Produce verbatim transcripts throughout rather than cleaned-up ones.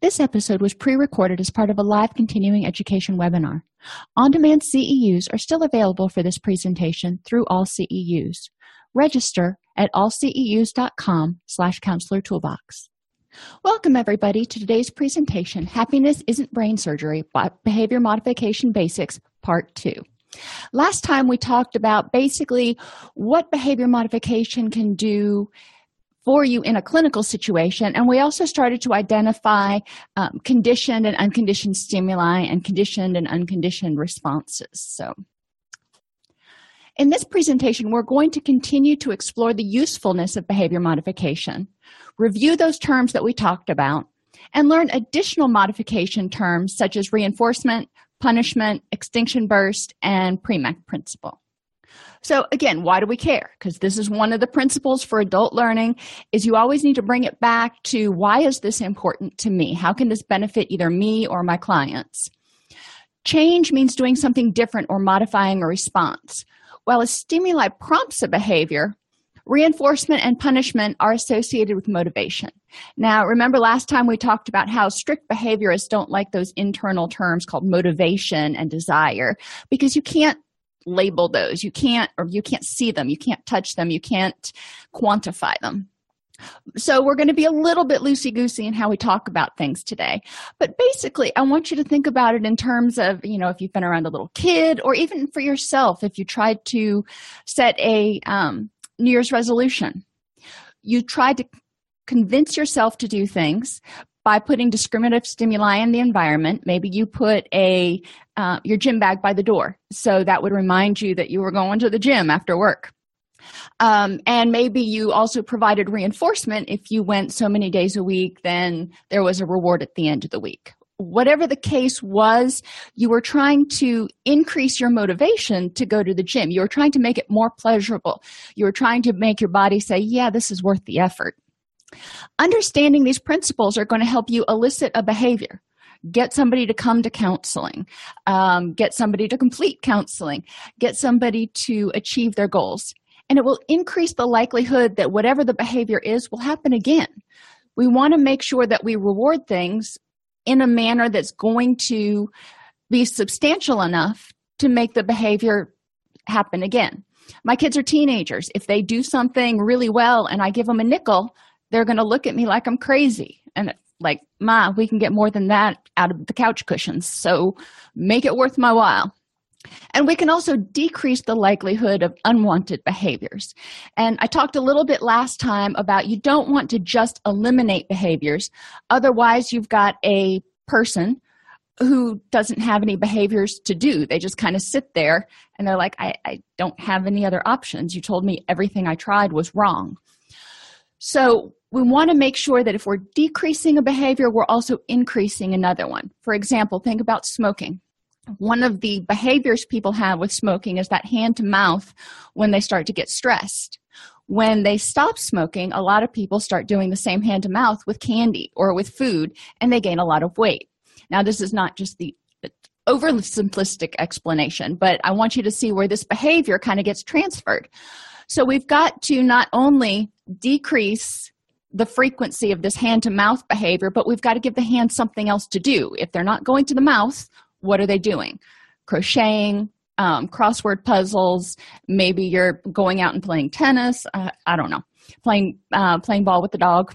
This episode was pre-recorded as part of a live continuing education webinar. On-demand C E Us are still available for this presentation through AllCEUs. Register at allceus.com slash counselor toolbox. Welcome, everybody, to today's presentation, Happiness Isn't Brain Surgery, Behavior Modification Basics, Part two. Last time we talked about basically what behavior modification can do for you in a clinical situation, and we also started to identify um, conditioned and unconditioned stimuli and conditioned and unconditioned responses. So in this presentation, we're going to continue to explore the usefulness of behavior modification, review those terms that we talked about, and learn additional modification terms such as reinforcement, punishment, extinction burst, and PREMACT principle. So again, why do we care? Because this is one of the principles for adult learning, is you always need to bring it back to, why is this important to me? How can this benefit either me or my clients? Change means doing something different or modifying a response. While a stimuli prompts a behavior, reinforcement and punishment are associated with motivation. Now, remember last time we talked about how strict behaviorists don't like those internal terms called motivation and desire, because you can't label those. You can't, or you can't see them. You can't touch them. You can't quantify them. So we're going to be a little bit loosey-goosey in how we talk about things today. But basically, I want you to think about it in terms of, you know, if you've been around a little kid, or even for yourself, if you tried to set a um, New Year's resolution. You tried to convince yourself to do things by putting discriminative stimuli in the environment. Maybe you put a uh, your gym bag by the door, so that would remind you that you were going to the gym after work. Um, and maybe you also provided reinforcement. If you went so many days a week, then there was a reward at the end of the week. Whatever the case was, you were trying to increase your motivation to go to the gym. You were trying to make it more pleasurable. You were trying to make your body say, yeah, this is worth the effort. Understanding these principles are going to help you elicit a behavior, get somebody to come to counseling, um, get somebody to complete counseling, get somebody to achieve their goals, and it will increase the likelihood that whatever the behavior is will happen again. We want to make sure that we reward things in a manner that's going to be substantial enough to make the behavior happen again. My kids are teenagers. If they do something really well and I give them a nickel, they're going to look at me like I'm crazy. And like, Ma, we can get more than that out of the couch cushions, so make it worth my while. And we can also decrease the likelihood of unwanted behaviors. And I talked a little bit last time about, you don't want to just eliminate behaviors. Otherwise, you've got a person who doesn't have any behaviors to do. They just kind of sit there and they're like, I, I don't have any other options. You told me everything I tried was wrong. So we want to make sure that if we're decreasing a behavior, we're also increasing another one. For example, think about smoking. One of the behaviors people have with smoking is that hand-to-mouth when they start to get stressed. When they stop smoking, a lot of people start doing the same hand-to-mouth with candy or with food, and they gain a lot of weight. Now, this is not just the overly simplistic explanation, but I want you to see where this behavior kind of gets transferred. So we've got to not only decrease the frequency of this hand-to-mouth behavior, but we've got to give the hand something else to do. If they're not going to the mouth, what are they doing? crocheting, um, crossword puzzles. Maybe you're going out and playing tennis. Uh, I don't know, playing uh, playing ball with the dog.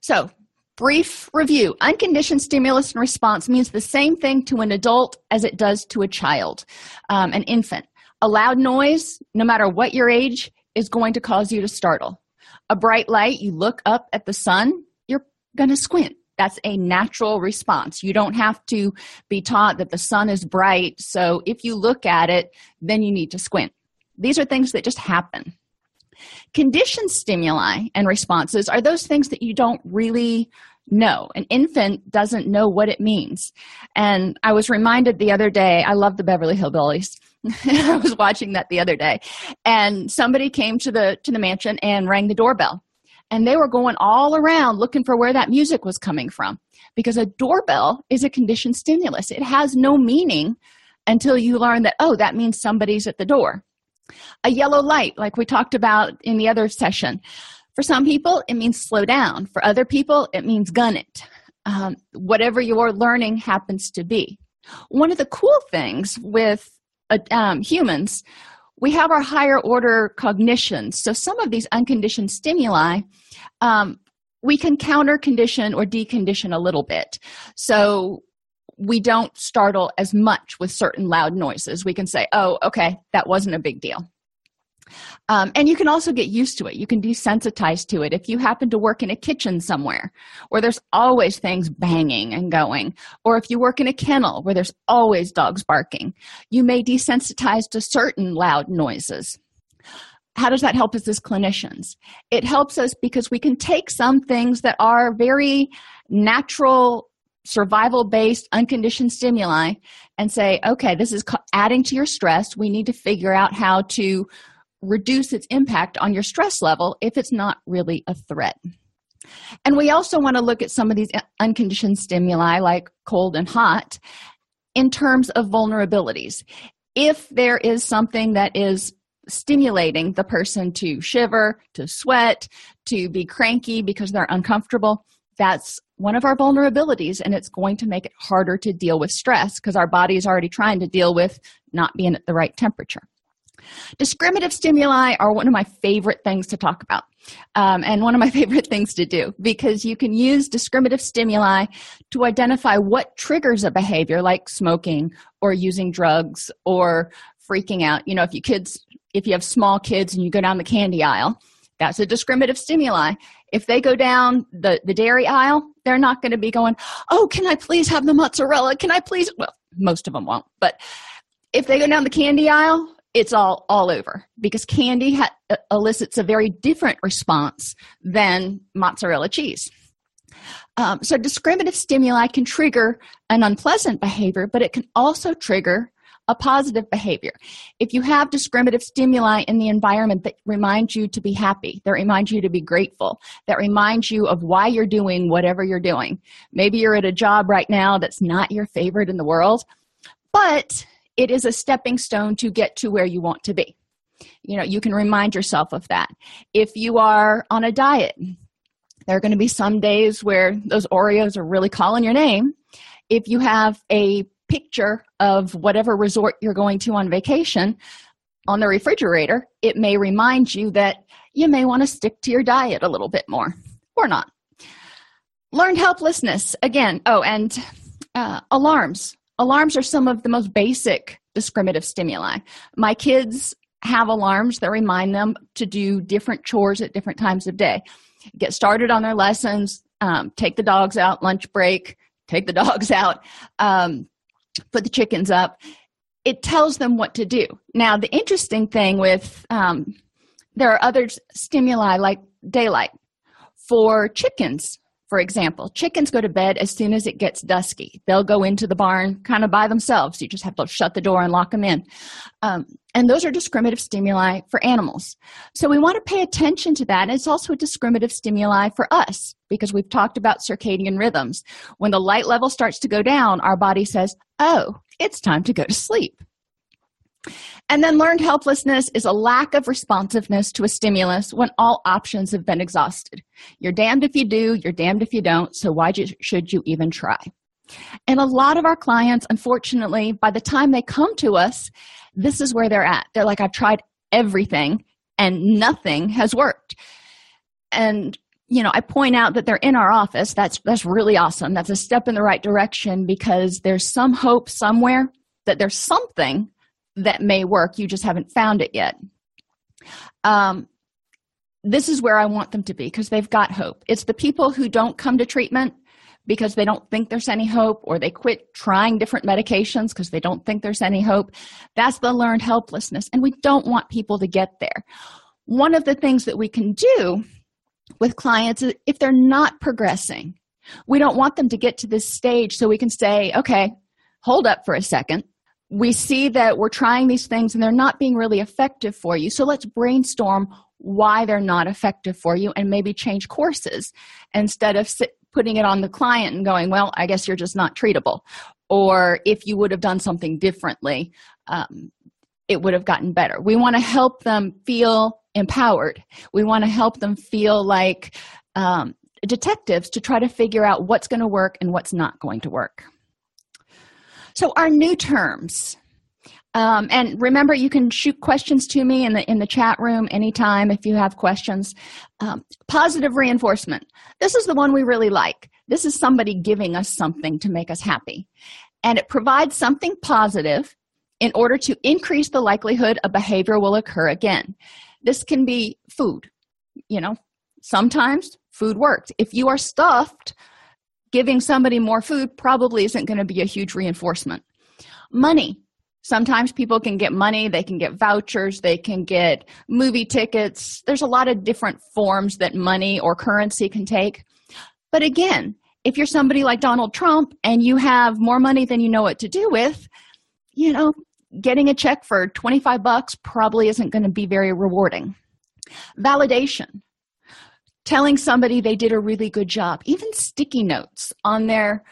So, brief review. Unconditioned stimulus and response means the same thing to an adult as it does to a child, um, an infant. A loud noise, no matter what your age, is going to cause you to startle. A bright light, you look up at the sun, you're going to squint. That's a natural response. You don't have to be taught that the sun is bright, so if you look at it, then you need to squint. These are things that just happen. Conditioned stimuli and responses are those things that you don't really know. An infant doesn't know what it means. And I was reminded the other day, I love the Beverly Hillbillies. I was watching that the other day. And somebody came to the to the mansion and rang the doorbell. And they were going all around looking for where that music was coming from. Because a doorbell is a conditioned stimulus. It has no meaning until you learn that, oh, that means somebody's at the door. A yellow light, like we talked about in the other session. For some people, it means slow down. For other people, it means gun it. Um, whatever your learning happens to be. One of the cool things with uh, um, humans, we have our higher order cognitions. So some of these unconditioned stimuli, um, we can counter condition or decondition a little bit. So we don't startle as much with certain loud noises. We can say, oh, okay, that wasn't a big deal. Um, and you can also get used to it. You can desensitize to it. If you happen to work in a kitchen somewhere where there's always things banging and going, or if you work in a kennel where there's always dogs barking, you may desensitize to certain loud noises. How does that help us as clinicians? It helps us because we can take some things that are very natural, survival-based, unconditioned stimuli and say, okay, this is adding to your stress. We need to figure out how to reduce its impact on your stress level if it's not really a threat. And we also want to look at some of these unconditioned stimuli like cold and hot in terms of vulnerabilities. If there is something that is stimulating the person to shiver, to sweat, to be cranky because they're uncomfortable, that's one of our vulnerabilities, and it's going to make it harder to deal with stress because our body is already trying to deal with not being at the right temperature. Discriminative stimuli are one of my favorite things to talk about, um, and one of my favorite things to do, because you can use discriminative stimuli to identify what triggers a behavior like smoking or using drugs or freaking out. You know, if you kids, if you have small kids and you go down the candy aisle, that's a discriminative stimuli. If they go down the, the dairy aisle, they're not going to be going, oh, can I please have the mozzarella? Can I please? Well, most of them won't, but if they go down the candy aisle, it's all, all over, because candy ha- elicits a very different response than mozzarella cheese. Um, so discriminative stimuli can trigger an unpleasant behavior, but it can also trigger a positive behavior. If you have discriminative stimuli in the environment that remind you to be happy, that remind you to be grateful, that remind you of why you're doing whatever you're doing. Maybe you're at a job right now that's not your favorite in the world, but it is a stepping stone to get to where you want to be. You know, you can remind yourself of that. If you are on a diet, there are going to be some days where those Oreos are really calling your name. If you have a picture of whatever resort you're going to on vacation on the refrigerator, it may remind you that you may want to stick to your diet a little bit more, or not. Learned helplessness, again, oh, and uh, alarms. Alarms are some of the most basic discriminative stimuli. My kids have alarms that remind them to do different chores at different times of day. Get started on their lessons, um, take the dogs out, lunch break, take the dogs out, um, put the chickens up. It tells them what to do. Now, the interesting thing with, um, there are other stimuli like daylight. For chickens, for example, chickens go to bed as soon as it gets dusky. They'll go into the barn kind of by themselves. You just have to shut the door and lock them in. Um, and those are discriminative stimuli for animals. So we want to pay attention to that. And it's also a discriminative stimuli for us, because we've talked about circadian rhythms. When the light level starts to go down, our body says, oh, it's time to go to sleep. And then learned helplessness is a lack of responsiveness to a stimulus when all options have been exhausted. You're damned if you do, you're damned if you don't, so why should you even try? And a lot of our clients, unfortunately, by the time they come to us, this is where they're at. They're like, I've tried everything and nothing has worked. And, you know, I point out that they're in our office. That's that's really awesome. That's a step in the right direction, because there's some hope somewhere that there's something that may work. You just haven't found it yet. Um, this is where I want them to be, because they've got hope. It's the people who don't come to treatment because they don't think there's any hope, or they quit trying different medications because they don't think there's any hope. That's the learned helplessness, and we don't want people to get there. One of the things that we can do with clients is, if they're not progressing, we don't want them to get to this stage, so we can say, okay, hold up for a second. We see that we're trying these things and they're not being really effective for you, so let's brainstorm why they're not effective for you and maybe change courses, instead of sit, putting it on the client and going, well, I guess you're just not treatable, or if you would have done something differently, um, it would have gotten better. We want to help them feel empowered. We want to help them feel like um, detectives to try to figure out what's going to work and what's not going to work. So our new terms, um, and remember, you can shoot questions to me in the in the chat room anytime if you have questions. Um, positive reinforcement. This is the one we really like. This is somebody giving us something to make us happy, and it provides something positive in order to increase the likelihood a behavior will occur again. This can be food. You know, sometimes food works. If you are stuffed, giving somebody more food probably isn't going to be a huge reinforcement. Money. Sometimes people can get money. They can get vouchers. They can get movie tickets. There's a lot of different forms that money or currency can take. But again, if you're somebody like Donald Trump and you have more money than you know what to do with, you know, getting a check for twenty-five bucks probably isn't going to be very rewarding. Validation. Telling somebody they did a really good job. Even sticky notes on their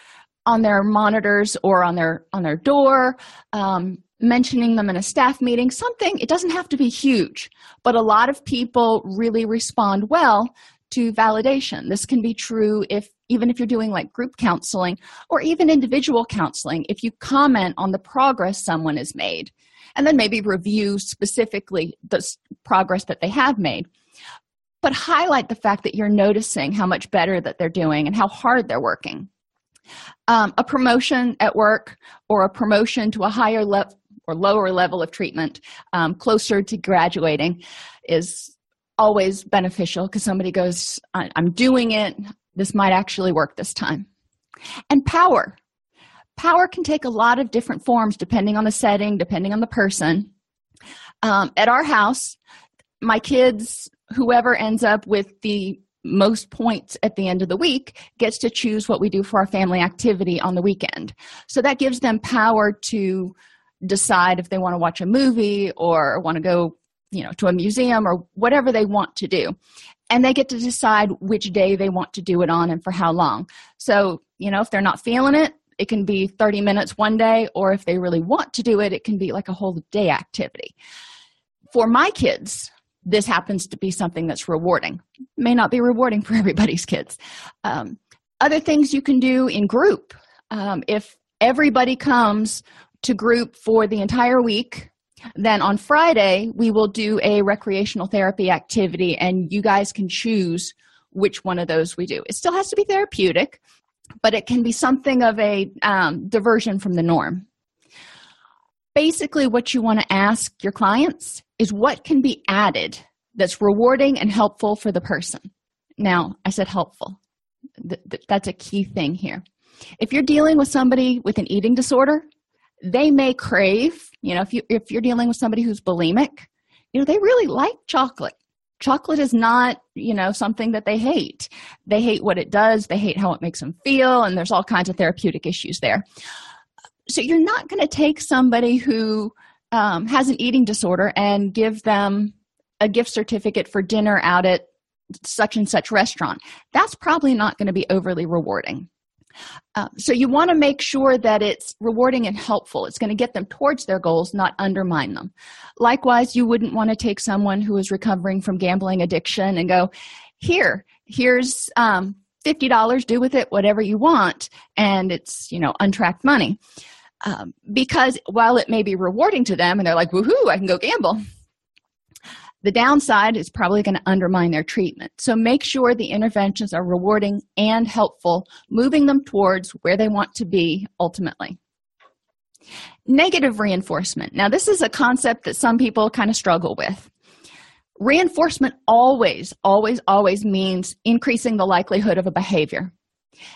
on their monitors or on their on their door, um, mentioning them in a staff meeting, something. It doesn't have to be huge, but a lot of people really respond well to validation. This can be true if even if you're doing like group counseling or even individual counseling, if you comment on the progress someone has made, and then maybe review specifically the progress that they have made. But highlight the fact that you're noticing how much better that they're doing and how hard they're working. Um, a promotion at work, or a promotion to a higher level or lower level of treatment, um, closer to graduating, is always beneficial, because somebody goes, I- I'm doing it. This might actually work this time. And power. Power can take a lot of different forms depending on the setting, depending on the person. Um, at our house, my kids... whoever ends up with the most points at the end of the week gets to choose what we do for our family activity on the weekend. So that gives them power to decide if they want to watch a movie or want to go, you know, to a museum or whatever they want to do. And they get to decide which day they want to do it on and for how long. So, you know, if they're not feeling it, it can be thirty minutes one day, or if they really want to do it, it can be like a whole day activity. For my kids, this happens to be something that's rewarding. May not be rewarding for everybody's kids. Um, other things you can do in group. Um, if everybody comes to group for the entire week, then on Friday, we will do a recreational therapy activity, and you guys can choose which one of those we do. It still has to be therapeutic, but it can be something of a um, diversion from the norm. Basically, what you want to ask your clients is what can be added that's rewarding and helpful for the person. Now, I said helpful. Th- th- that's a key thing here. If you're dealing with somebody with an eating disorder, they may crave, you know, if, you, if you're dealing with somebody who's bulimic, you know, they really like chocolate. Chocolate is not, you know, something that they hate. They hate what it does. They hate how it makes them feel, and there's all kinds of therapeutic issues there. So you're not going to take somebody who um, has an eating disorder and give them a gift certificate for dinner out at such and such restaurant. That's probably not going to be overly rewarding. Uh, so you want to make sure that it's rewarding and helpful. It's going to get them towards their goals, not undermine them. Likewise, you wouldn't want to take someone who is recovering from gambling addiction and go, here, here's um, fifty dollars, do with it whatever you want, and it's, you know, untracked money. Um, because while it may be rewarding to them and they're like, woohoo, I can go gamble, the downside is probably going to undermine their treatment. So make sure the interventions are rewarding and helpful, moving them towards where they want to be ultimately. Negative reinforcement. Now, this is a concept that some people kind of struggle with. Reinforcement always, always, always means increasing the likelihood of a behavior.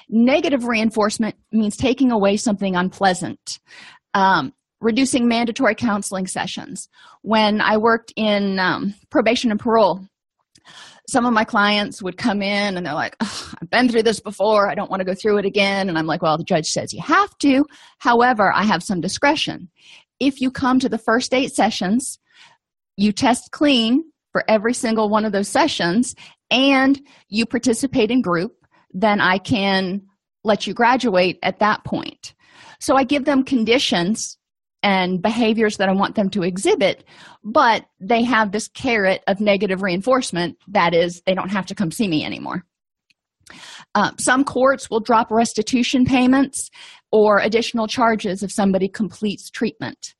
Negative reinforcement means taking away something unpleasant, um, reducing mandatory counseling sessions. When I worked in um, probation and parole, some of my clients would come in and they're like, I've been through this before. I don't want to go through it again. And I'm like, well, the judge says you have to. However, I have some discretion. If you come to the first eight sessions, you test clean for every single one of those sessions, and you participate in group, then I can let you graduate at that point. So I give them conditions and behaviors that I want them to exhibit, but they have this carrot of negative reinforcement, that is, they don't have to come see me anymore. Uh, some courts will drop restitution payments or additional charges if somebody completes treatment.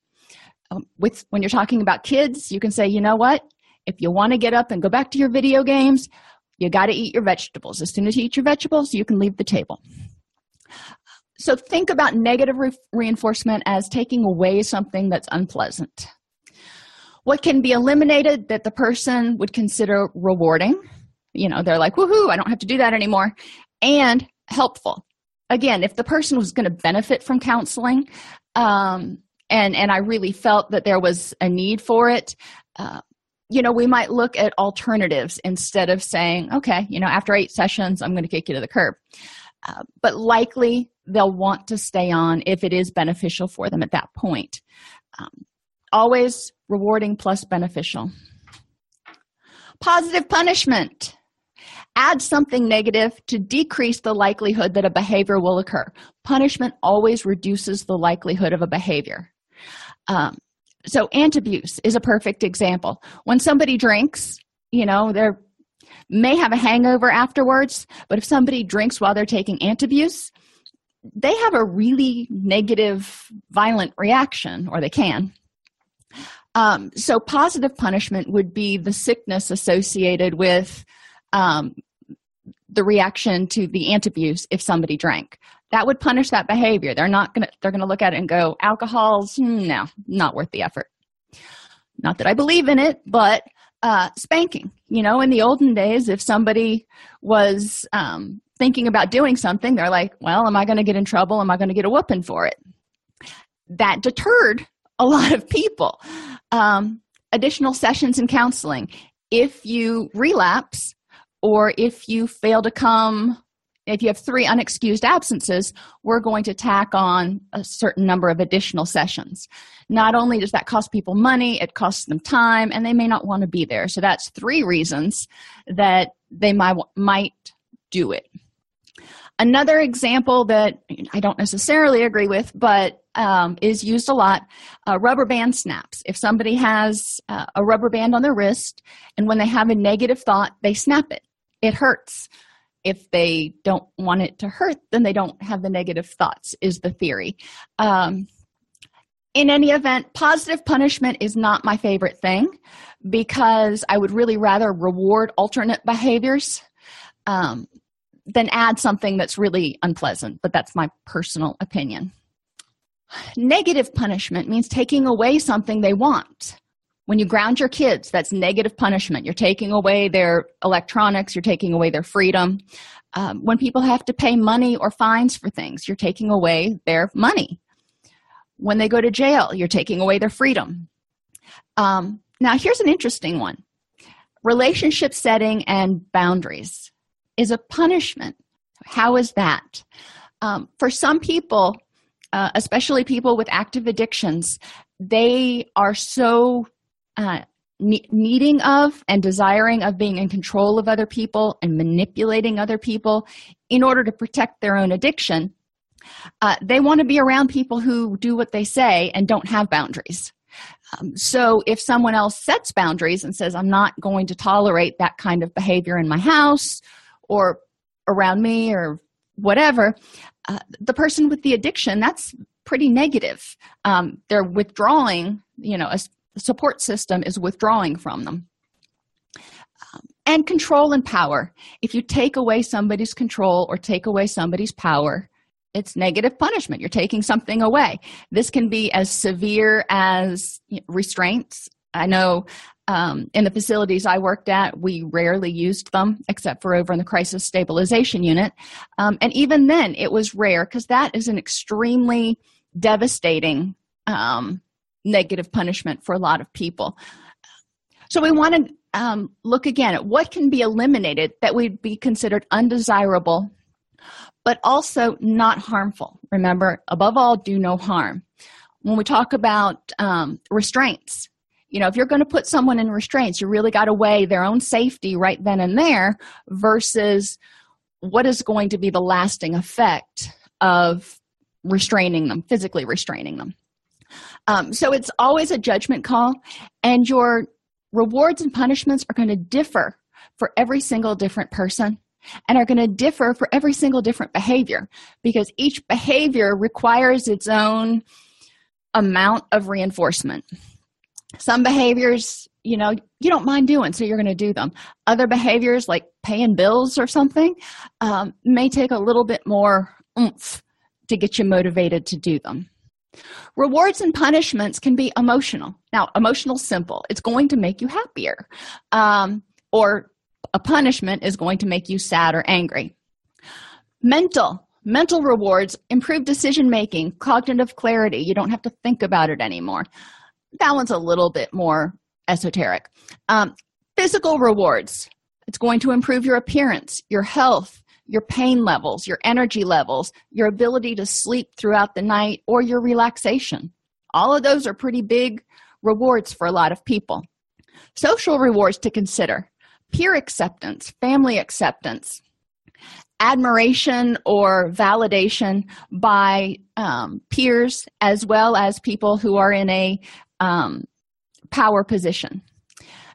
Um, with, when you're talking about kids, you can say, you know what, if you want to get up and go back to your video games, you got to eat your vegetables. As soon as you eat your vegetables, you can leave the table. So think about negative re- reinforcement as taking away something that's unpleasant. What can be eliminated that the person would consider rewarding? You know, they're like, woohoo, I don't have to do that anymore. And helpful. Again, if the person was going to benefit from counseling, um, and, and I really felt that there was a need for it, uh, you know, we might look at alternatives instead of saying, okay, you know, after eight sessions, I'm going to kick you to the curb. Uh, but likely they'll want to stay on if it is beneficial for them at that point. Um, always rewarding plus beneficial. Positive punishment. Add something negative to decrease the likelihood that a behavior will occur. Punishment always reduces the likelihood of a behavior. Um, So Antabuse is a perfect example. When somebody drinks, you know, they may have a hangover afterwards, but if somebody drinks while they're taking Antabuse, they have a really negative, violent reaction, or they can. Um, so positive punishment would be the sickness associated with um, the reaction to the Antabuse if somebody drank. That would punish that behavior. They're not going to, they're going to look at it and go, alcohol's, no, not worth the effort. Not that I believe in it, but uh, spanking. You know, in the olden days, if somebody was um, thinking about doing something, they're like, well, am I going to get in trouble? Am I going to get a whooping for it? That deterred a lot of people. Um, additional sessions in counseling. If you relapse or if you fail to come, if you have three unexcused absences, we're going to tack on a certain number of additional sessions. Not only does that cost people money, it costs them time, and they may not want to be there. So that's three reasons that they might, might do it. Another example that I don't necessarily agree with, but um, is used a lot, uh, rubber band snaps. If somebody has uh, a rubber band on their wrist, and when they have a negative thought, they snap it. It hurts. If they don't want it to hurt, then they don't have the negative thoughts, is the theory. Um, in any event, positive punishment is not my favorite thing, because I would really rather reward alternate behaviors um, than add something that's really unpleasant, but that's my personal opinion. Negative punishment means taking away something they want. When you ground your kids, that's negative punishment. You're taking away their electronics. You're taking away their freedom. Um, when people have to pay money or fines for things, you're taking away their money. When they go to jail, you're taking away their freedom. Um, now, here's an interesting one. Relationship setting and boundaries is a punishment. How is that? Um, for some people, uh, especially people with active addictions, they are so Uh, ne- needing of and desiring of being in control of other people and manipulating other people in order to protect their own addiction, uh, they want to be around people who do what they say and don't have boundaries. Um, so if someone else sets boundaries and says, I'm not going to tolerate that kind of behavior in my house, or around me or whatever, uh, the person with the addiction, that's pretty negative. Um, they're withdrawing, you know, a support system is withdrawing from them. Um, and control and power. If you take away somebody's control or take away somebody's power, it's negative punishment. You're taking something away. This can be as severe as restraints. I know um, in the facilities I worked at, we rarely used them except for over in the crisis stabilization unit. Um, and even then, it was rare because that is an extremely devastating um, negative punishment for a lot of people. So we want to um, look again at what can be eliminated that would be considered undesirable, but also not harmful. Remember, above all, do no harm. When we talk about um, restraints, you know, if you're going to put someone in restraints, you really got to weigh their own safety right then and there versus what is going to be the lasting effect of restraining them, physically restraining them. Um, so it's always a judgment call, and your rewards and punishments are going to differ for every single different person and are going to differ for every single different behavior, because each behavior requires its own amount of reinforcement. Some behaviors, you know, you don't mind doing, so you're going to do them. Other behaviors, like paying bills or something, um, may take a little bit more oomph to get you motivated to do them. Rewards and punishments can be emotional. Now, emotional is simple. It's going to make you happier, um, or a punishment is going to make you sad or angry. Mental. Mental rewards improve decision-making, cognitive clarity. You don't have to think about it anymore. That one's a little bit more esoteric. Um, physical rewards. It's going to improve your appearance, your health, your pain levels, your energy levels, your ability to sleep throughout the night, or your relaxation. All of those are pretty big rewards for a lot of people. Social rewards to consider. Peer acceptance, family acceptance, admiration or validation by um, peers, as well as people who are in a um, power position.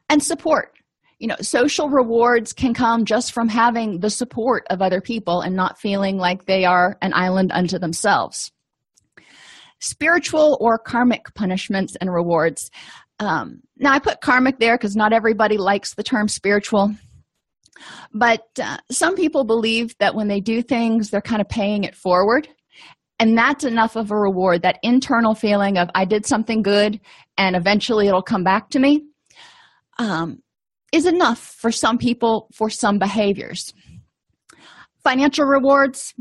And support. You know, social rewards can come just from having the support of other people and not feeling like they are an island unto themselves. Spiritual or karmic punishments and rewards. Um, now, I put karmic there because not everybody likes the term spiritual, but uh, some people believe that when they do things, they're kind of paying it forward, and that's enough of a reward, that internal feeling of, I did something good, and eventually it'll come back to me, um, is enough for some people for some behaviors. Financial rewards,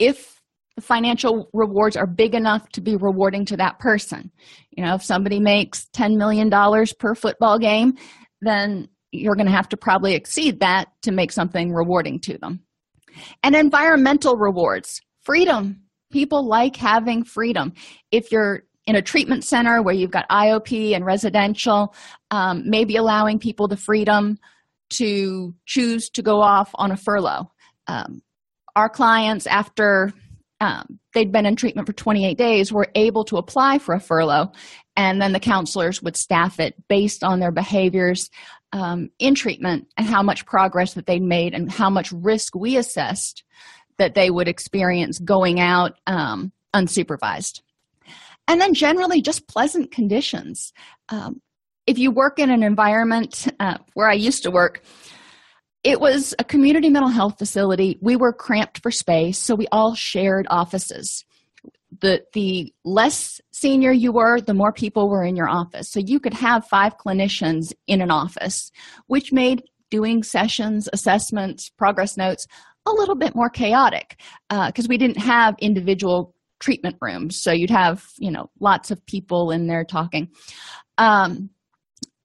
if the financial rewards are big enough to be rewarding to that person. You know, if somebody makes ten million dollars per football game, then you're going to have to probably exceed that to make something rewarding to them. And environmental rewards, freedom. People like having freedom. If you're in a treatment center where you've got I O P and residential, um, maybe allowing people the freedom to choose to go off on a furlough. Um, our clients, after Um, they'd been in treatment for twenty-eight days, were able to apply for a furlough, and then the counselors would staff it based on their behaviors um, in treatment and how much progress that they made and how much risk we assessed that they would experience going out um, unsupervised. And then generally just pleasant conditions. Um, if you work in an environment uh, where I used to work, it was a community mental health facility. We were cramped for space, so we all shared offices. The, the less senior you were, the more people were in your office. So you could have five clinicians in an office, which made doing sessions, assessments, progress notes a little bit more chaotic because uh, we didn't have individual treatment rooms. So you'd have, you know, lots of people in there talking. Um,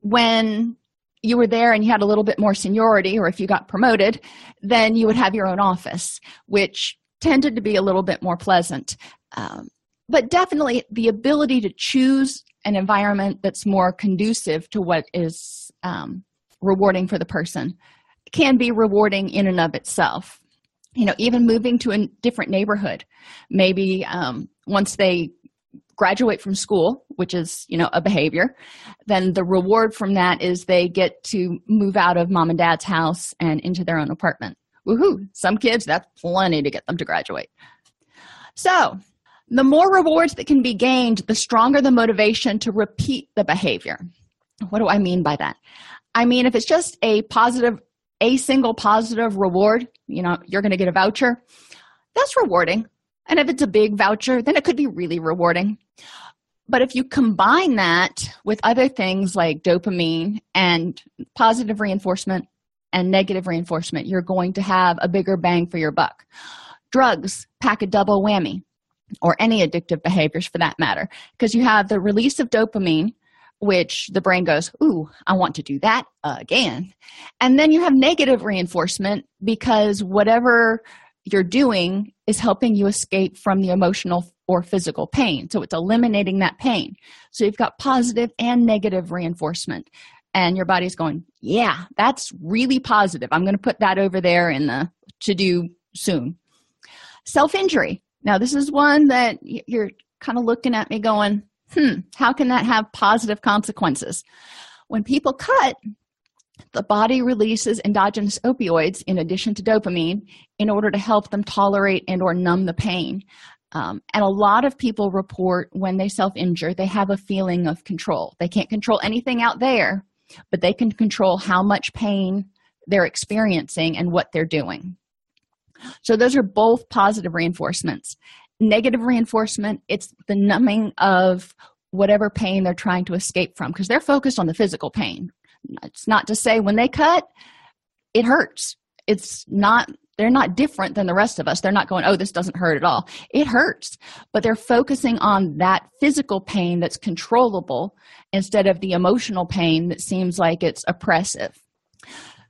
when... you were there and you had a little bit more seniority, or if you got promoted, then you would have your own office, which tended to be a little bit more pleasant. Um, but definitely the ability to choose an environment that's more conducive to what is um, rewarding for the person can be rewarding in and of itself. You know, even moving to a different neighborhood, maybe um, once they graduate from school, which is, you know, a behavior, then the reward from that is they get to move out of mom and dad's house and into their own apartment, Woohoo! Some kids, that's plenty to get them to graduate. So the more rewards that can be gained, the stronger the motivation to repeat the behavior. What do I mean by that? I mean, if it's just a positive, a single positive reward, you know, you're going to get a voucher, that's rewarding. And if it's a big voucher, then it could be really rewarding. But if you combine that with other things like dopamine and positive reinforcement and negative reinforcement, you're going to have a bigger bang for your buck. Drugs pack a double whammy, or any addictive behaviors for that matter, because you have the release of dopamine, which the brain goes, ooh, I want to do that again. And then you have negative reinforcement because whatever you're doing is helping you escape from the emotional or physical pain. So it's eliminating that pain. So you've got positive and negative reinforcement, and your body's going, yeah, that's really positive. I'm going to put that over there in the to-do soon. Self-injury. Now, this is one that you're kind of looking at me going, hmm, how can that have positive consequences? When people cut, the body releases endogenous opioids in addition to dopamine in order to help them tolerate and or numb the pain. Um, and a lot of people report when they self-injure, they have a feeling of control. They can't control anything out there, but they can control how much pain they're experiencing and what they're doing. So those are both positive reinforcements. Negative reinforcement, it's the numbing of whatever pain they're trying to escape from, because they're focused on the physical pain. It's not to say when they cut, it hurts. It's not, they're not different than the rest of us. They're not going, oh, this doesn't hurt at all. It hurts, but they're focusing on that physical pain that's controllable instead of the emotional pain that seems like it's oppressive.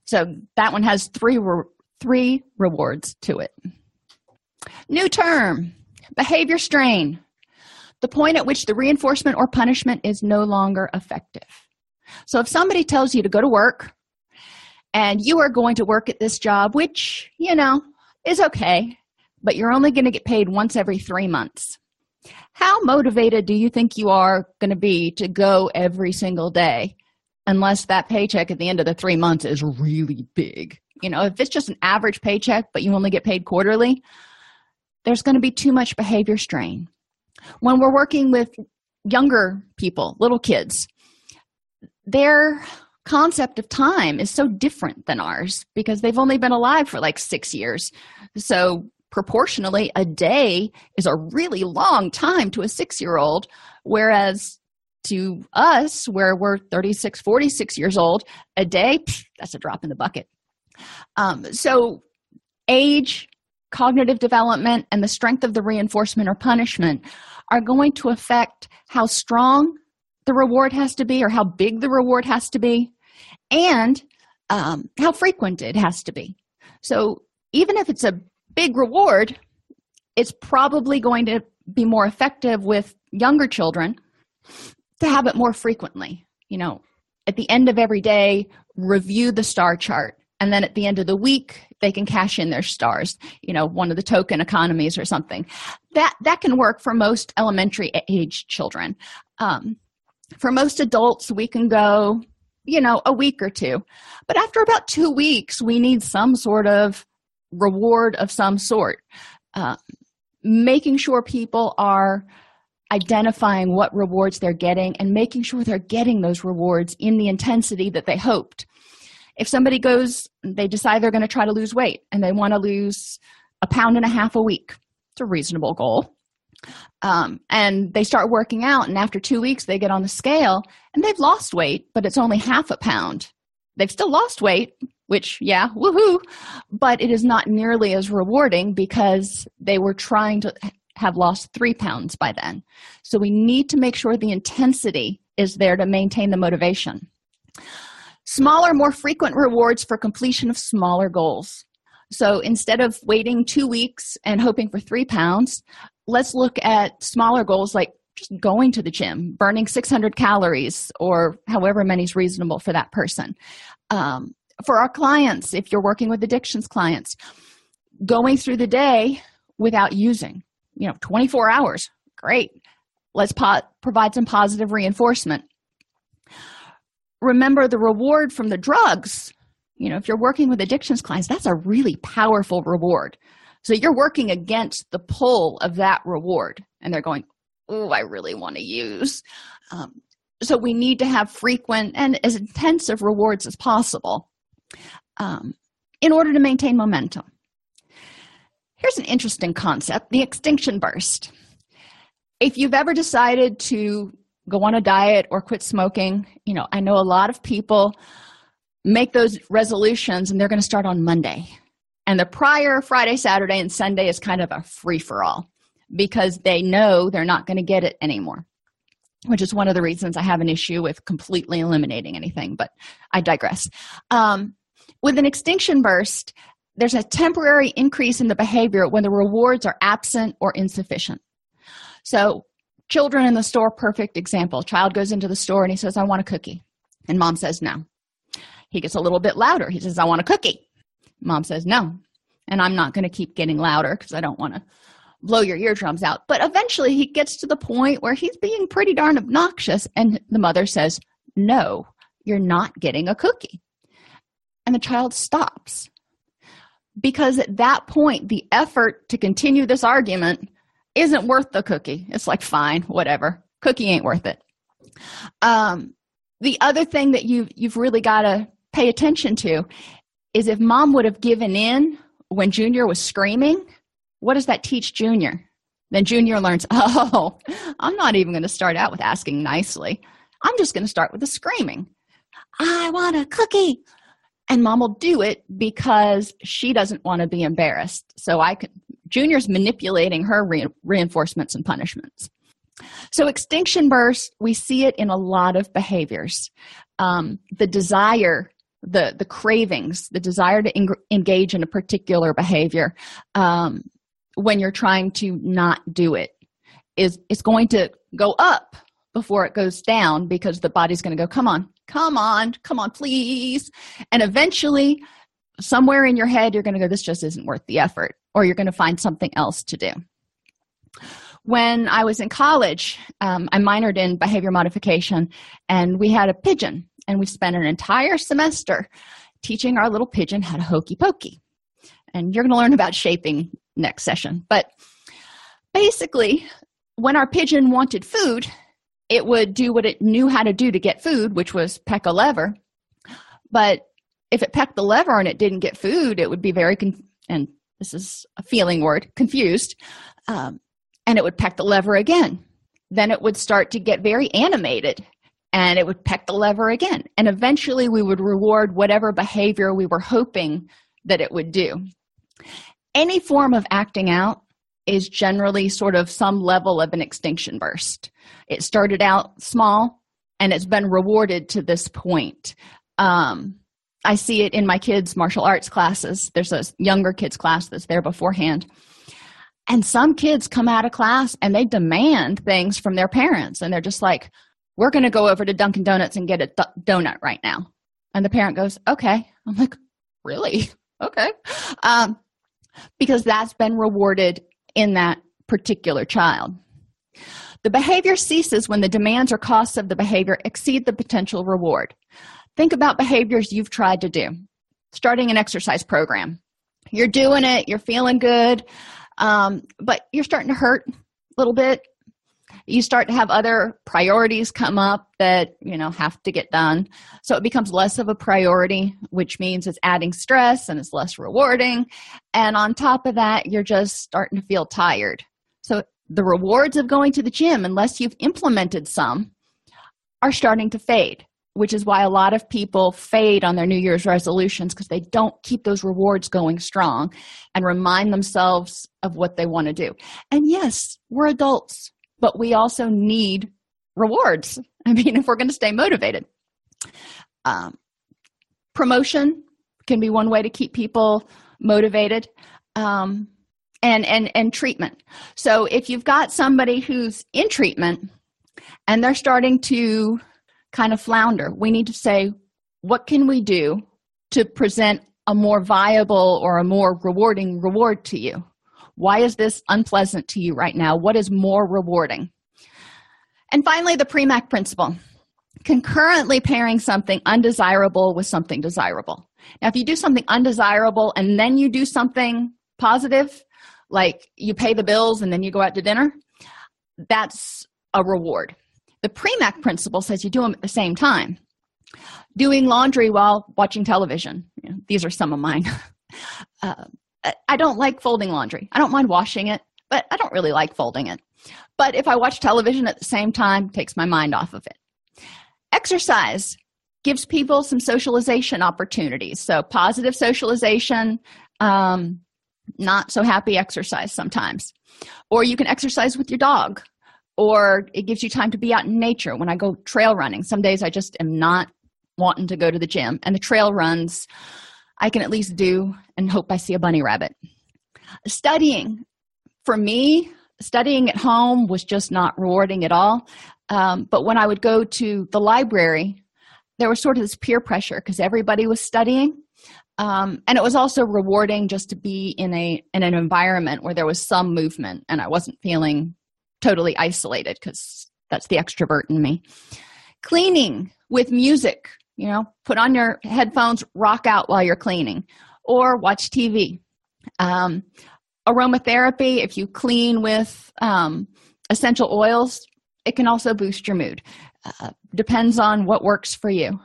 So that one has three, re- three rewards to it. New term. Behavior strain, the point at which the reinforcement or punishment is no longer effective. So if somebody tells you to go to work and you are going to work at this job, which, you know, is okay, but you're only going to get paid once every three months, how motivated do you think you are going to be to go every single day unless that paycheck at the end of the three months is really big? You know, if it's just an average paycheck, but you only get paid quarterly, there's going to be too much behavior strain. When we're working with younger people, little kids, their concept of time is so different than ours because they've only been alive for like six years. So proportionally, a day is a really long time to a six-year-old, whereas to us, where we're thirty-six, forty-six years old, a day, pff, that's a drop in the bucket. Um, so age, cognitive development, and the strength of the reinforcement or punishment are going to affect how strong the reward has to be or how big the reward has to be and um, how frequent it has to be. So even if it's a big reward, it's probably going to be more effective with younger children to have it more frequently. You know, at the end of every day, review the star chart. And then at the end of the week, they can cash in their stars, you know, one of the token economies or something. That that can work for most elementary age children. Um, for most adults, we can go, you know, a week or two. But after about two weeks, we need some sort of reward of some sort. Uh, making sure people are identifying what rewards they're getting and making sure they're getting those rewards in the intensity that they hoped. If somebody goes, they decide they're going to try to lose weight and they want to lose a pound and a half a week. It's a reasonable goal. Um, and they start working out, and after two weeks, they get on the scale and they've lost weight, but it's only half a pound. They've still lost weight, which, yeah, woohoo, but it is not nearly as rewarding because they were trying to have lost three pounds by then. So we need to make sure the intensity is there to maintain the motivation. Smaller, more frequent rewards for completion of smaller goals. So instead of waiting two weeks and hoping for three pounds, let's look at smaller goals like just going to the gym, burning six hundred calories or however many is reasonable for that person. Um, for our clients, if you're working with addictions clients, going through the day without using, you know, twenty-four hours, great. Let's po- provide some positive reinforcement. Remember, the reward from the drugs You know, if you're working with addictions clients, that's a really powerful reward. So you're working against the pull of that reward, and they're going, oh, I really want to use. Um, so we need to have frequent and as intensive rewards as possible um, in order to maintain momentum. Here's an interesting concept, the extinction burst. If you've ever decided to go on a diet or quit smoking, you know, I know a lot of people make those resolutions and they're going to start on Monday. And the prior Friday, Saturday, and Sunday is kind of a free-for-all because they know they're not going to get it anymore, which is one of the reasons I have an issue with completely eliminating anything, but I digress. Um, with an extinction burst, there's a temporary increase in the behavior when the rewards are absent or insufficient. So children in the store, perfect example. Child goes into the store and he says, I want a cookie. And mom says no. He gets a little bit louder. He says, I want a cookie. Mom says no. And I'm not going to keep getting louder because I don't want to blow your eardrums out. But eventually he gets to the point where he's being pretty darn obnoxious. And the mother says, no, you're not getting a cookie. And the child stops. Because at that point, the effort to continue this argument isn't worth the cookie. It's like, fine, whatever. Cookie ain't worth it. Um, the other thing that you've, you've really got to pay attention to is if mom would have given in when Junior was screaming, what does that teach Junior? Then Junior learns, oh, I'm not even going to start out with asking nicely. I'm just going to start with the screaming. I want a cookie. And mom will do it because she doesn't want to be embarrassed. So I could, Junior's manipulating her re- reinforcements and punishments. So extinction burst, we see it in a lot of behaviors. Um, the desire, the, the cravings, the desire to eng- engage in a particular behavior um, when you're trying to not do it is, is going to go up before it goes down because the body's going to go, come on. Come on, come on, please. And eventually, somewhere in your head, you're going to go, this just isn't worth the effort, or you're going to find something else to do. When I was in college, um, I minored in behavior modification, and we had a pigeon, and we spent an entire semester teaching our little pigeon how to hokey pokey. And you're going to learn about shaping next session. But basically, when our pigeon wanted food, it would do what it knew how to do to get food, which was peck a lever. But if it pecked the lever and it didn't get food, it would be very, con- and this is a feeling word, confused, um, and it would peck the lever again. Then it would start to get very animated, and it would peck the lever again. And eventually we would reward whatever behavior we were hoping that it would do. Any form of acting out is generally sort of some level of an extinction burst. It started out small, and it's been rewarded to this point. Um, I see it in my kids' martial arts classes. There's a younger kids' class that's there beforehand. And some kids come out of class, and they demand things from their parents. And they're just like, we're going to go over to Dunkin' Donuts and get a th- donut right now. And the parent goes, okay. I'm like, really? Okay. Um, because that's been rewarded in that particular child. The behavior ceases when the demands or costs of the behavior exceed the potential reward. Think about behaviors you've tried to do. Starting an exercise program. You're doing it, you're feeling good, um, but you're starting to hurt a little bit. You start to have other priorities come up that, you know, have to get done. So it becomes less of a priority, which means it's adding stress and it's less rewarding. And on top of that, you're just starting to feel tired. So the rewards of going to the gym, unless you've implemented some, are starting to fade, which is why a lot of people fade on their New Year's resolutions because they don't keep those rewards going strong and remind themselves of what they want to do. And yes, we're adults. But we also need rewards. I mean, if we're going to stay motivated. Um, promotion can be one way to keep people motivated. Um, and, and, and treatment. So if you've got somebody who's in treatment and they're starting to kind of flounder, we need to say, what can we do to present a more viable or a more rewarding reward to you? Why is this unpleasant to you right now? What is more rewarding? And finally, the PREMAC principle. Concurrently pairing something undesirable with something desirable. Now, if you do something undesirable and then you do something positive, like you pay the bills and then you go out to dinner, that's a reward. The PREMAC principle says you do them at the same time. Doing laundry while watching television. You know, these are some of mine. uh, I don't like folding laundry. I don't mind washing it, but I don't really like folding it. But if I watch television at the same time, it takes my mind off of it. Exercise gives people some socialization opportunities. So positive socialization, um, not so happy exercise sometimes. Or you can exercise with your dog. Or it gives you time to be out in nature. When I go trail running, some days I just am not wanting to go to the gym. And the trail runs, I can at least do and hope I see a bunny rabbit. Studying. For me, studying at home was just not rewarding at all. Um, but when I would go to the library, there was sort of this peer pressure because everybody was studying. Um, and it was also rewarding just to be in a in an environment where there was some movement and I wasn't feeling totally isolated, because that's the extrovert in me. Cleaning with music, you know, put on your headphones, rock out while you're cleaning, or watch T V. Um, aromatherapy, if you clean with um, essential oils, it can also boost your mood. Uh, depends on what works for you.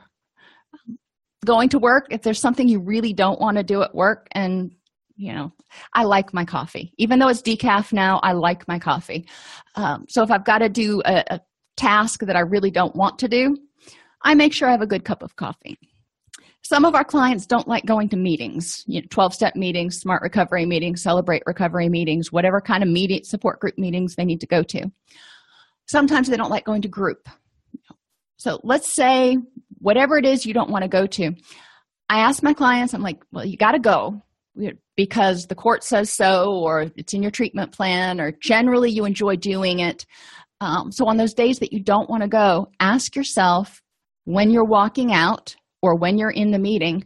Going to work, if there's something you really don't want to do at work, and you know, I like my coffee. Even though it's decaf now, I like my coffee. Um, so if I've got to do a, a task that I really don't want to do, I make sure I have a good cup of coffee. Some of our clients don't like going to meetings, you know, twelve-step meetings, smart recovery meetings, celebrate recovery meetings, whatever kind of meeting, support group meetings they need to go to. Sometimes they don't like going to group. So let's say whatever it is you don't want to go to. I ask my clients, I'm like, well, you got to go. Because the court says so, or it's in your treatment plan, or generally you enjoy doing it. Um, so on those days that you don't want to go, ask yourself when you're walking out or when you're in the meeting,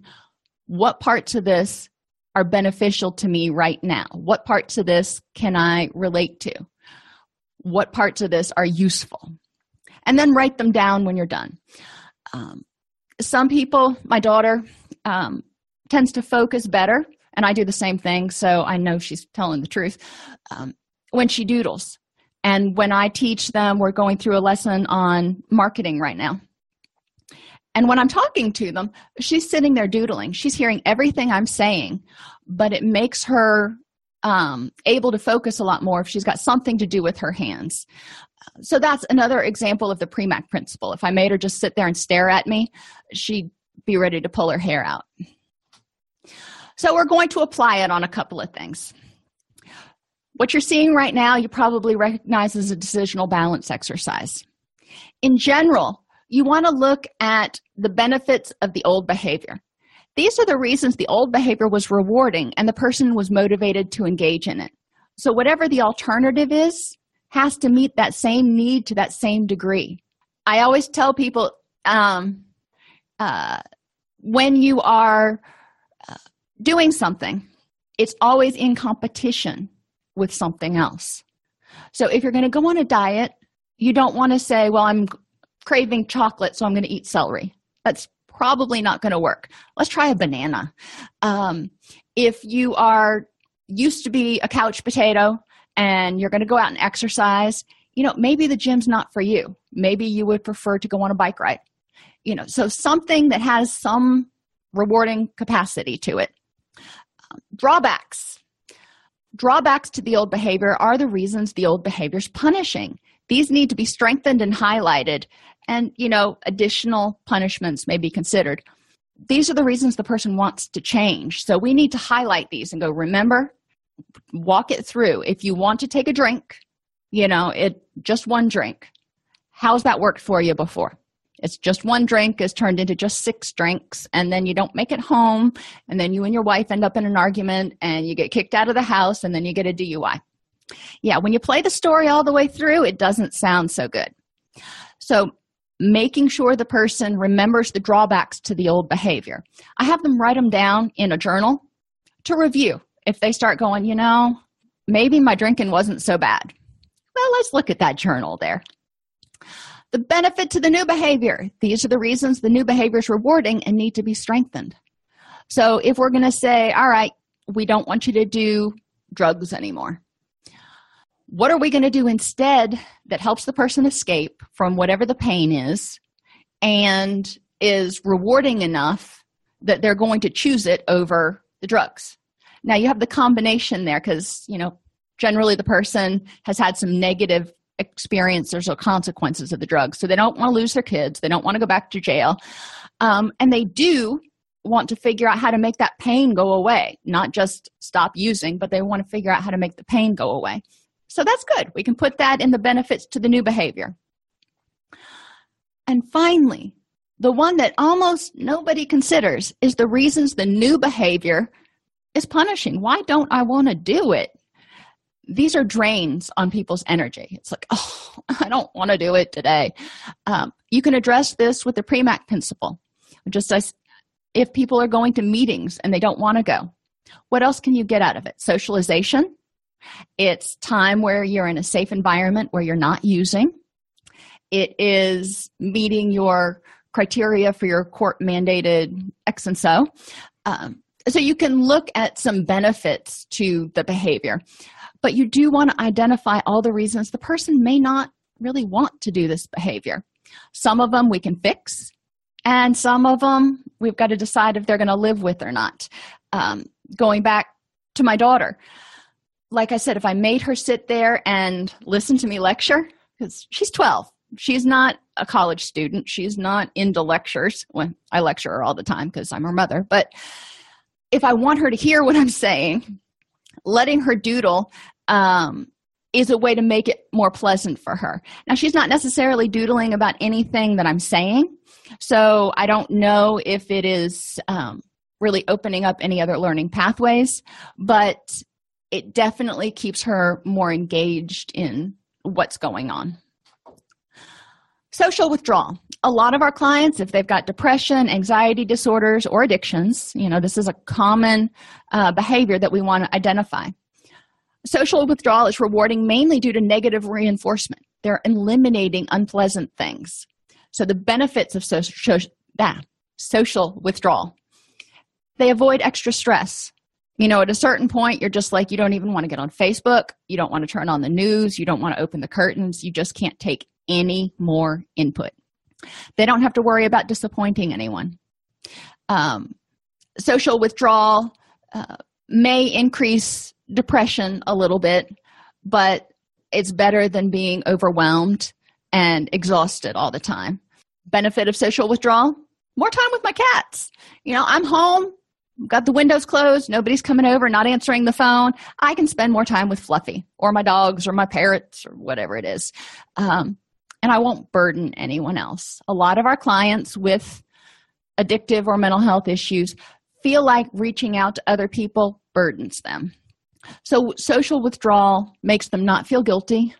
what parts of this are beneficial to me right now? What parts of this can I relate to? What parts of this are useful? And then write them down when you're done. Um, some people, my daughter, um, tends to focus better. And I do the same thing, so I know she's telling the truth, um, when she doodles. And when I teach them, we're going through a lesson on marketing right now. And when I'm talking to them, she's sitting there doodling. She's hearing everything I'm saying, but it makes her um, able to focus a lot more if she's got something to do with her hands. So that's another example of the PREMAC principle. If I made her just sit there and stare at me, she'd be ready to pull her hair out. So we're going to apply it on a couple of things. What you're seeing right now, you probably recognize as a decisional balance exercise. In general, you want to look at the benefits of the old behavior. These are the reasons the old behavior was rewarding and the person was motivated to engage in it. So whatever the alternative is, has to meet that same need to that same degree. I always tell people, um, uh, when you are doing something, it's always in competition with something else. So if you're going to go on a diet, you don't want to say, well, I'm craving chocolate, so I'm going to eat celery. That's probably not going to work. Let's try a banana. Um, if you are used to be a couch potato and you're going to go out and exercise, you know, maybe the gym's not for you. Maybe you would prefer to go on a bike ride. You know, so something that has some rewarding capacity to it. Drawbacks. Drawbacks to the old behavior are the reasons the old behavior is punishing. These need to be strengthened and highlighted, and, you know, additional punishments may be considered. These are the reasons the person wants to change. So we need to highlight these and go, remember, walk it through. If you want to take a drink, you know, it just one drink. How's that worked for you before? It's just one drink is turned into just six drinks, and then you don't make it home, and then you and your wife end up in an argument, and you get kicked out of the house, and then you get a D U I. Yeah, when you play the story all the way through, it doesn't sound so good. So making sure the person remembers the drawbacks to the old behavior. I have them write them down in a journal to review. If they start going, you know, maybe my drinking wasn't so bad. Well, let's look at that journal there. The benefit to the new behavior. These are the reasons the new behavior is rewarding and need to be strengthened. So if we're going to say, all right, we don't want you to do drugs anymore, what are we going to do instead that helps the person escape from whatever the pain is and is rewarding enough that they're going to choose it over the drugs? Now, you have the combination there because, you know, generally the person has had some negative experiences or consequences of the drugs. So they don't want to lose their kids. They don't want to go back to jail. Um, and they do want to figure out how to make that pain go away, not just stop using, but they want to figure out how to make the pain go away. So that's good. We can put that in the benefits to the new behavior. And finally, the one that almost nobody considers is the reasons the new behavior is punishing. Why don't I want to do it? These are drains on people's energy. It's like, oh, I don't want to do it today. Um, you can address this with the PREMAC principle. Just as if people are going to meetings and they don't want to go, what else can you get out of it? Socialization. It's time where you're in a safe environment where you're not using. It is meeting your criteria for your court-mandated X and so. Um, so you can look at some benefits to the behavior. But you do want to identify all the reasons the person may not really want to do this behavior. Some of them we can fix, and some of them we've got to decide if they're going to live with or not. Um, going back to my daughter, like I said, if I made her sit there and listen to me lecture, because she's twelve, she's not a college student, she's not into lectures. Well, I lecture her all the time because I'm her mother, but if I want her to hear what I'm saying, letting her doodle um, is a way to make it more pleasant for her. Now, she's not necessarily doodling about anything that I'm saying, so I don't know if it is um, really opening up any other learning pathways, but it definitely keeps her more engaged in what's going on. Social withdrawal. A lot of our clients, if they've got depression, anxiety disorders, or addictions, you know, this is a common uh, behavior that we want to identify. Social withdrawal is rewarding mainly due to negative reinforcement. They're eliminating unpleasant things. So the benefits of so- so- ah, social withdrawal. They avoid extra stress. You know, at a certain point, you're just like, you don't even want to get on Facebook. You don't want to turn on the news. You don't want to open the curtains. You just can't take any more input. They don't have to worry about disappointing anyone. Um, social withdrawal uh, may increase depression a little bit, but it's better than being overwhelmed and exhausted all the time. Benefit of social withdrawal, more time with my cats. You know, I'm home, got the windows closed, nobody's coming over, not answering the phone. I can spend more time with Fluffy or my dogs or my parrots or whatever it is. Um, And I won't burden anyone else. A lot of our clients with addictive or mental health issues feel like reaching out to other people burdens them. So social withdrawal makes them not feel guilty.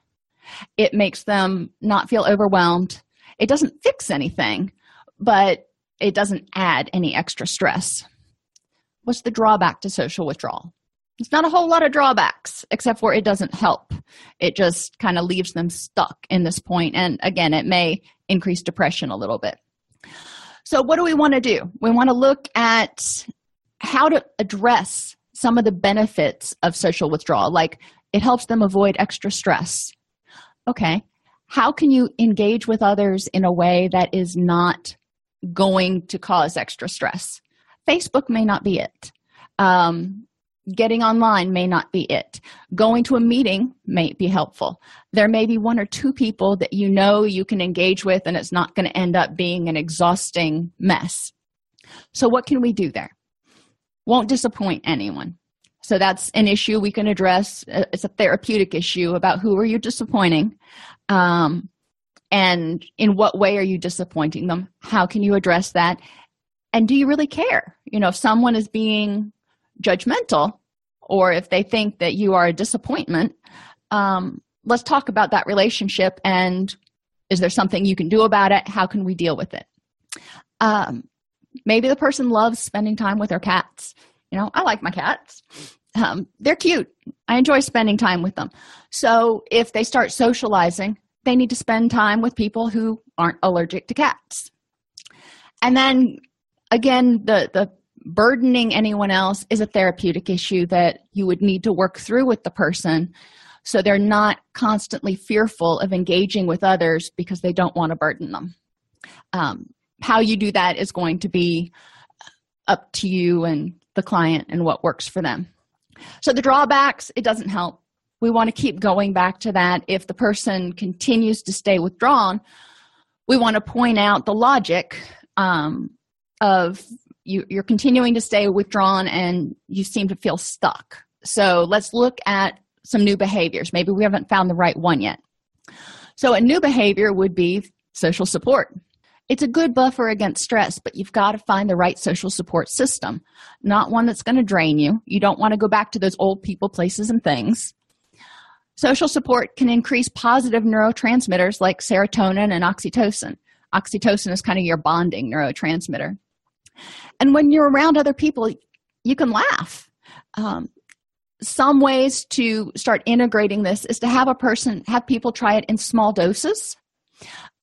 It makes them not feel overwhelmed. It doesn't fix anything, but it doesn't add any extra stress. What's the drawback to social withdrawal? It's not a whole lot of drawbacks, except for it doesn't help. It just kind of leaves them stuck in this point. And again, it may increase depression a little bit. So what do we want to do? We want to look at how to address some of the benefits of social withdrawal. Like, it helps them avoid extra stress. Okay, how can you engage with others in a way that is not going to cause extra stress? Facebook may not be it. Um, Getting online may not be it. Going to a meeting may be helpful. There may be one or two people that you know you can engage with, and it's not going to end up being an exhausting mess. So what can we do there? Won't disappoint anyone. So that's an issue we can address. It's a therapeutic issue about who are you disappointing, um, and in what way are you disappointing them? How can you address that? And do you really care? You know, if someone is being judgmental, or if they think that you are a disappointment, um, let's talk about that relationship, and is there something you can do about it? How can we deal with it? Um, maybe the person loves spending time with their cats. You know, I like my cats. Um, they're cute. I enjoy spending time with them. So if they start socializing, they need to spend time with people who aren't allergic to cats. And then, again, the the burdening anyone else is a therapeutic issue that you would need to work through with the person, so they're not constantly fearful of engaging with others because they don't want to burden them. Um, how you do that is going to be up to you and the client and what works for them. So the drawbacks, it doesn't help. We want to keep going back to that. If the person continues to stay withdrawn, we want to point out the logic um, of you, you're continuing to stay withdrawn and you seem to feel stuck. So let's look at some new behaviors. Maybe we haven't found the right one yet. So a new behavior would be social support. It's a good buffer against stress, but you've got to find the right social support system, not one that's going to drain you. You don't want to go back to those old people, places, and things. Social support can increase positive neurotransmitters like serotonin and oxytocin. Oxytocin is kind of your bonding neurotransmitter. And when you're around other people, you can laugh. Um, some ways to start integrating this is to have a person, have people try it in small doses,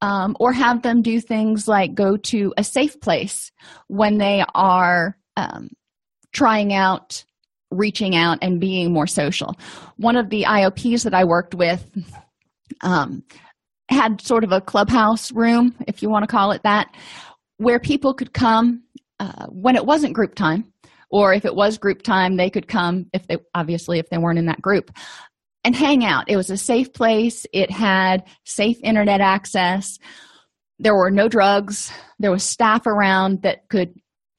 um, or have them do things like go to a safe place when they are um, trying out reaching out and being more social. One of the I O Ps that I worked with um, had sort of a clubhouse room, if you want to call it that, where people could come uh, when it wasn't group time, or if it was group time, they could come if they obviously if they weren't in that group and hang out. It was a safe place. It had safe internet access. There were no drugs. There was staff around that could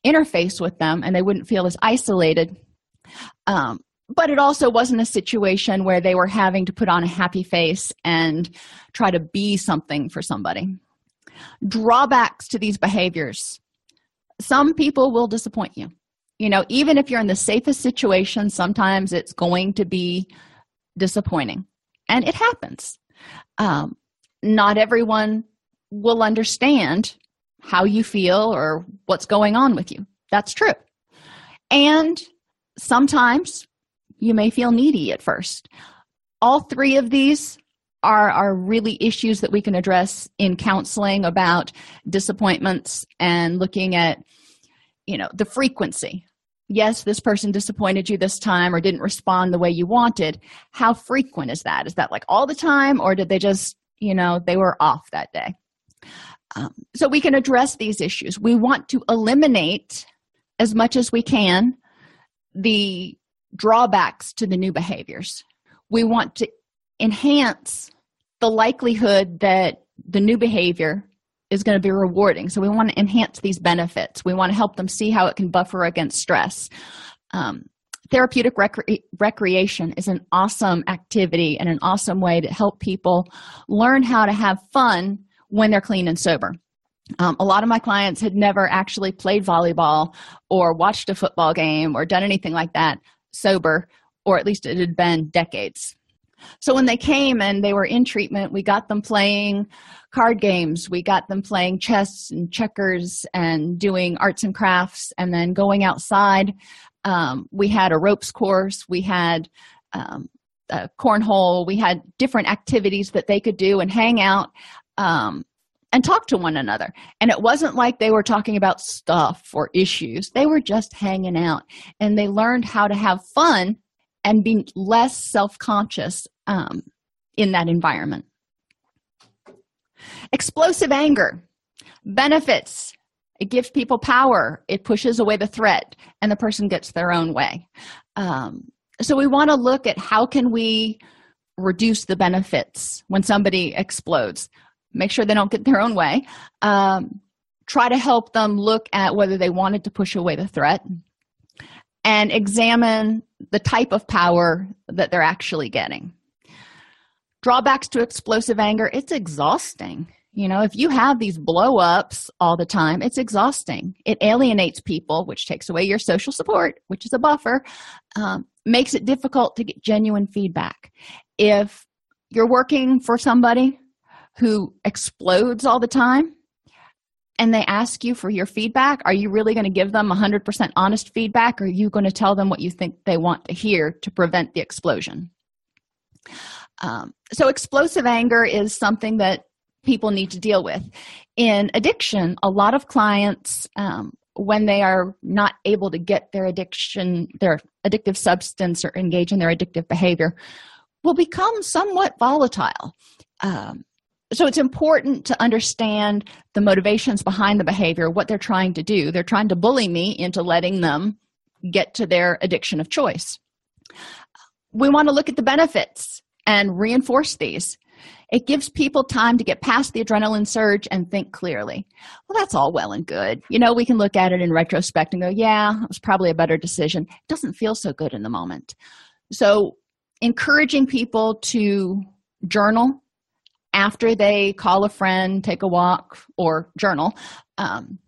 interface with them, and they wouldn't feel as isolated. Um, but it also wasn't a situation where they were having to put on a happy face and try to be something for somebody. Drawbacks to these behaviors. Some people will disappoint you. You know, even if you're in the safest situation, sometimes it's going to be disappointing. And it happens. Um, not everyone will understand how you feel or what's going on with you. That's true. And sometimes you may feel needy at first. All three of these are, are really issues that we can address in counseling about disappointments and looking at, you know, the frequency. Yes, this person disappointed you this time or didn't respond the way you wanted. How frequent is that? Is that like all the time, or did they just, you know, they were off that day? Um, so we can address these issues. We want to eliminate as much as we can the drawbacks to the new behaviors. We want to enhance the likelihood that the new behavior is going to be rewarding. So we want to enhance these benefits. We want to help them see how it can buffer against stress. Um, therapeutic recre- recreation is an awesome activity and an awesome way to help people learn how to have fun when they're clean and sober. Um, a lot of my clients had never actually played volleyball or watched a football game or done anything like that sober, or at least it had been decades. So when they came and they were in treatment, we got them playing card games. We got them playing chess and checkers and doing arts and crafts, and then going outside. Um, we had a ropes course. We had um, a cornhole. We had different activities that they could do and hang out Um and talk to one another. And it wasn't like they were talking about stuff or issues. They were just hanging out, and they learned how to have fun and be less self-conscious um, in that environment. Explosive anger. Benefits. It gives people power. It pushes away the threat, and the person gets their own way. Um, so we want to look at how can we reduce the benefits when somebody explodes. Make sure they don't get their own way. Um, try to help them look at whether they wanted to push away the threat, and examine the type of power that they're actually getting. Drawbacks to explosive anger, it's exhausting. You know, if you have these blow-ups all the time, it's exhausting. It alienates people, which takes away your social support, which is a buffer, um, makes it difficult to get genuine feedback. If you're working for somebody who explodes all the time, and they ask you for your feedback, are you really going to give them one hundred percent honest feedback, or are you going to tell them what you think they want to hear to prevent the explosion? Um, so explosive anger is something that people need to deal with. In addiction, a lot of clients um, when they are not able to get their addiction, their addictive substance, or engage in their addictive behavior, will become somewhat volatile. Um, so it's important to understand the motivations behind the behavior, what they're trying to do. They're trying to bully me into letting them get to their addiction of choice. We want to look at the benefits and reinforce these. It gives people time to get past the adrenaline surge and think clearly. Well, that's all well and good. You know, we can look at it in retrospect and go, yeah, it was probably a better decision. It doesn't feel so good in the moment. So encouraging people to journal after they call a friend, take a walk, or journal um,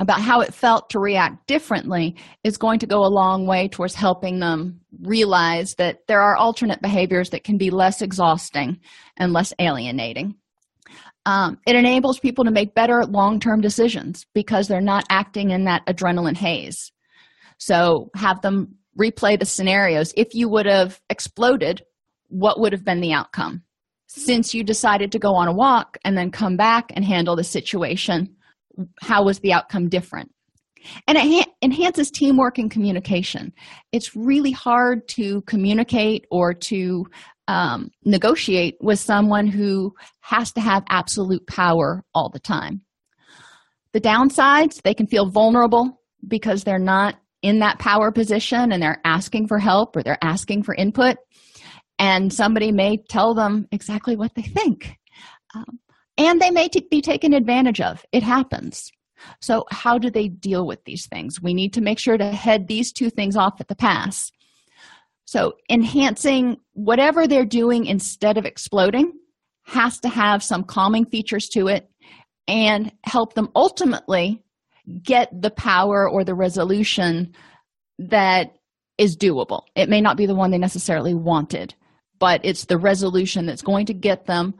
about how it felt to react differently is going to go a long way towards helping them realize that there are alternate behaviors that can be less exhausting and less alienating. Um, it enables people to make better long-term decisions because they're not acting in that adrenaline haze. So have them replay the scenarios. If you would have exploded, what would have been the outcome? Since you decided to go on a walk and then come back and handle the situation, how was the outcome different? And it enhances teamwork and communication. It's really hard to communicate or to um, negotiate with someone who has to have absolute power all the time. The downsides, they can feel vulnerable because they're not in that power position and they're asking for help or they're asking for input. And somebody may tell them exactly what they think. Um, and they may t- be taken advantage of. It happens. So how do they deal with these things? We need to make sure to head these two things off at the pass. So enhancing whatever they're doing instead of exploding has to have some calming features to it and help them ultimately get the power or the resolution that is doable. It may not be the one they necessarily wanted, but it's the resolution that's going to get them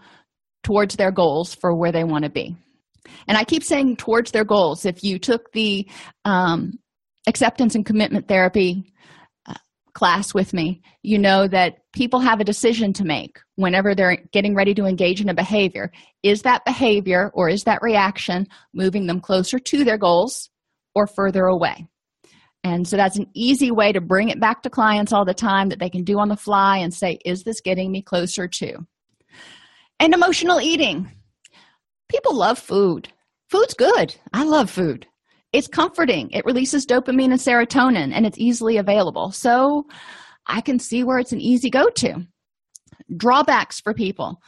towards their goals for where they want to be. And I keep saying towards their goals. If you took the um, acceptance and commitment therapy uh, class with me, you know that people have a decision to make whenever they're getting ready to engage in a behavior. Is that behavior or is that reaction moving them closer to their goals or further away? And so that's an easy way to bring it back to clients all the time that they can do on the fly and say, is this getting me closer to? And emotional eating. People love food. Food's good. I love food. It's comforting. It releases dopamine and serotonin, and it's easily available. So I can see where it's an easy go-to. Drawbacks for people.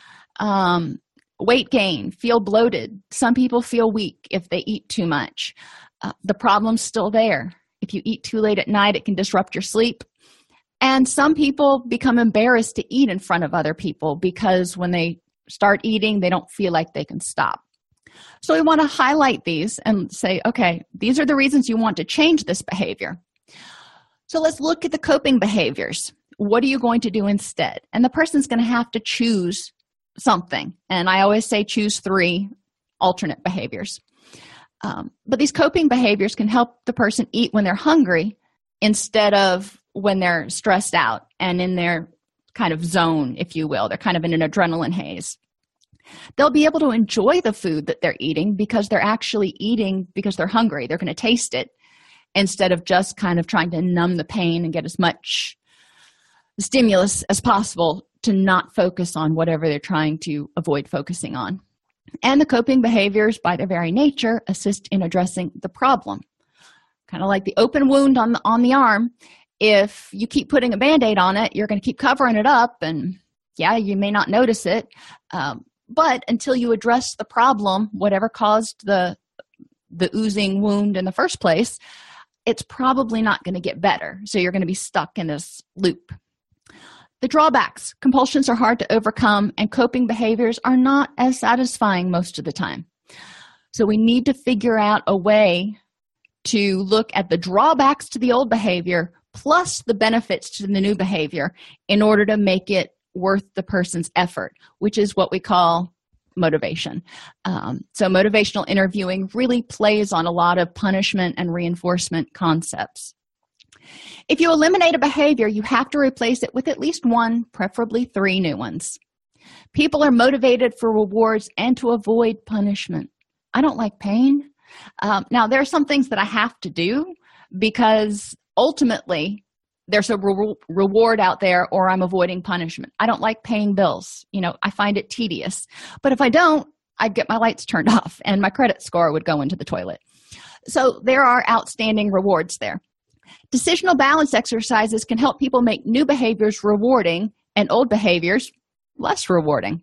Um, weight gain, feel bloated. Some people feel weak if they eat too much. Uh, the problem's still there. If you eat too late at night, it can disrupt your sleep. And some people become embarrassed to eat in front of other people because when they start eating, they don't feel like they can stop. So we want to highlight these and say, okay, these are the reasons you want to change this behavior. So let's look at the coping behaviors. What are you going to do instead? And the person's going to have to choose something. And I always say choose three alternate behaviors. Um, but these coping behaviors can help the person eat when they're hungry instead of when they're stressed out and in their kind of zone, if you will. They're kind of in an adrenaline haze. They'll be able to enjoy the food that they're eating because they're actually eating because they're hungry. They're going to taste it instead of just kind of trying to numb the pain and get as much stimulus as possible to not focus on whatever they're trying to avoid focusing on. And the coping behaviors, by their very nature, assist in addressing the problem. Kind of like the open wound on the, on the arm. If you keep putting a Band-Aid on it, you're going to keep covering it up, and yeah, you may not notice it. Um, but until you address the problem, whatever caused the, the oozing wound in the first place, it's probably not going to get better. So you're going to be stuck in this loop. The drawbacks, compulsions are hard to overcome, and coping behaviors are not as satisfying most of the time. So we need to figure out a way to look at the drawbacks to the old behavior plus the benefits to the new behavior in order to make it worth the person's effort, which is what we call motivation. Um, so motivational interviewing really plays on a lot of punishment and reinforcement concepts. If you eliminate a behavior, you have to replace it with at least one, preferably three new ones. People are motivated for rewards and to avoid punishment. I don't like pain. Um, now, there are some things that I have to do because ultimately there's a re- reward out there, or I'm avoiding punishment. I don't like paying bills. You know, I find it tedious. But if I don't, I'd get my lights turned off and my credit score would go into the toilet. So there are outstanding rewards there. Decisional balance exercises can help people make new behaviors rewarding and old behaviors less rewarding.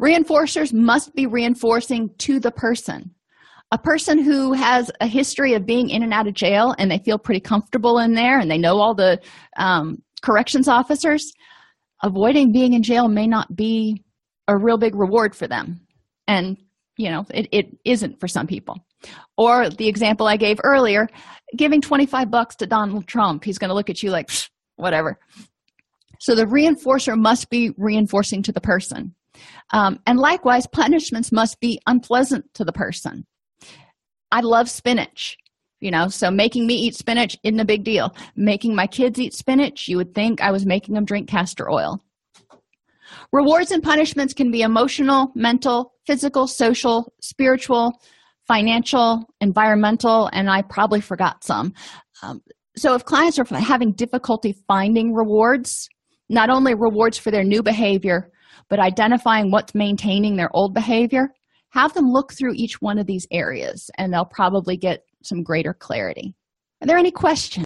Reinforcers must be reinforcing to the person. A person who has a history of being in and out of jail and they feel pretty comfortable in there and they know all the um, corrections officers, avoiding being in jail may not be a real big reward for them. And, you know, it, it isn't for some people. Or the example I gave earlier, giving twenty-five bucks to Donald Trump, he's going to look at you like, whatever. So the reinforcer must be reinforcing to the person. Um, and likewise, punishments must be unpleasant to the person. I love spinach, you know, so making me eat spinach isn't a big deal. Making my kids eat spinach, you would think I was making them drink castor oil. Rewards and punishments can be emotional, mental, physical, social, spiritual, financial, environmental, and I probably forgot some. Um, so if clients are having difficulty finding rewards, not only rewards for their new behavior, but identifying what's maintaining their old behavior, have them look through each one of these areas, and they'll probably get some greater clarity. Are there any questions?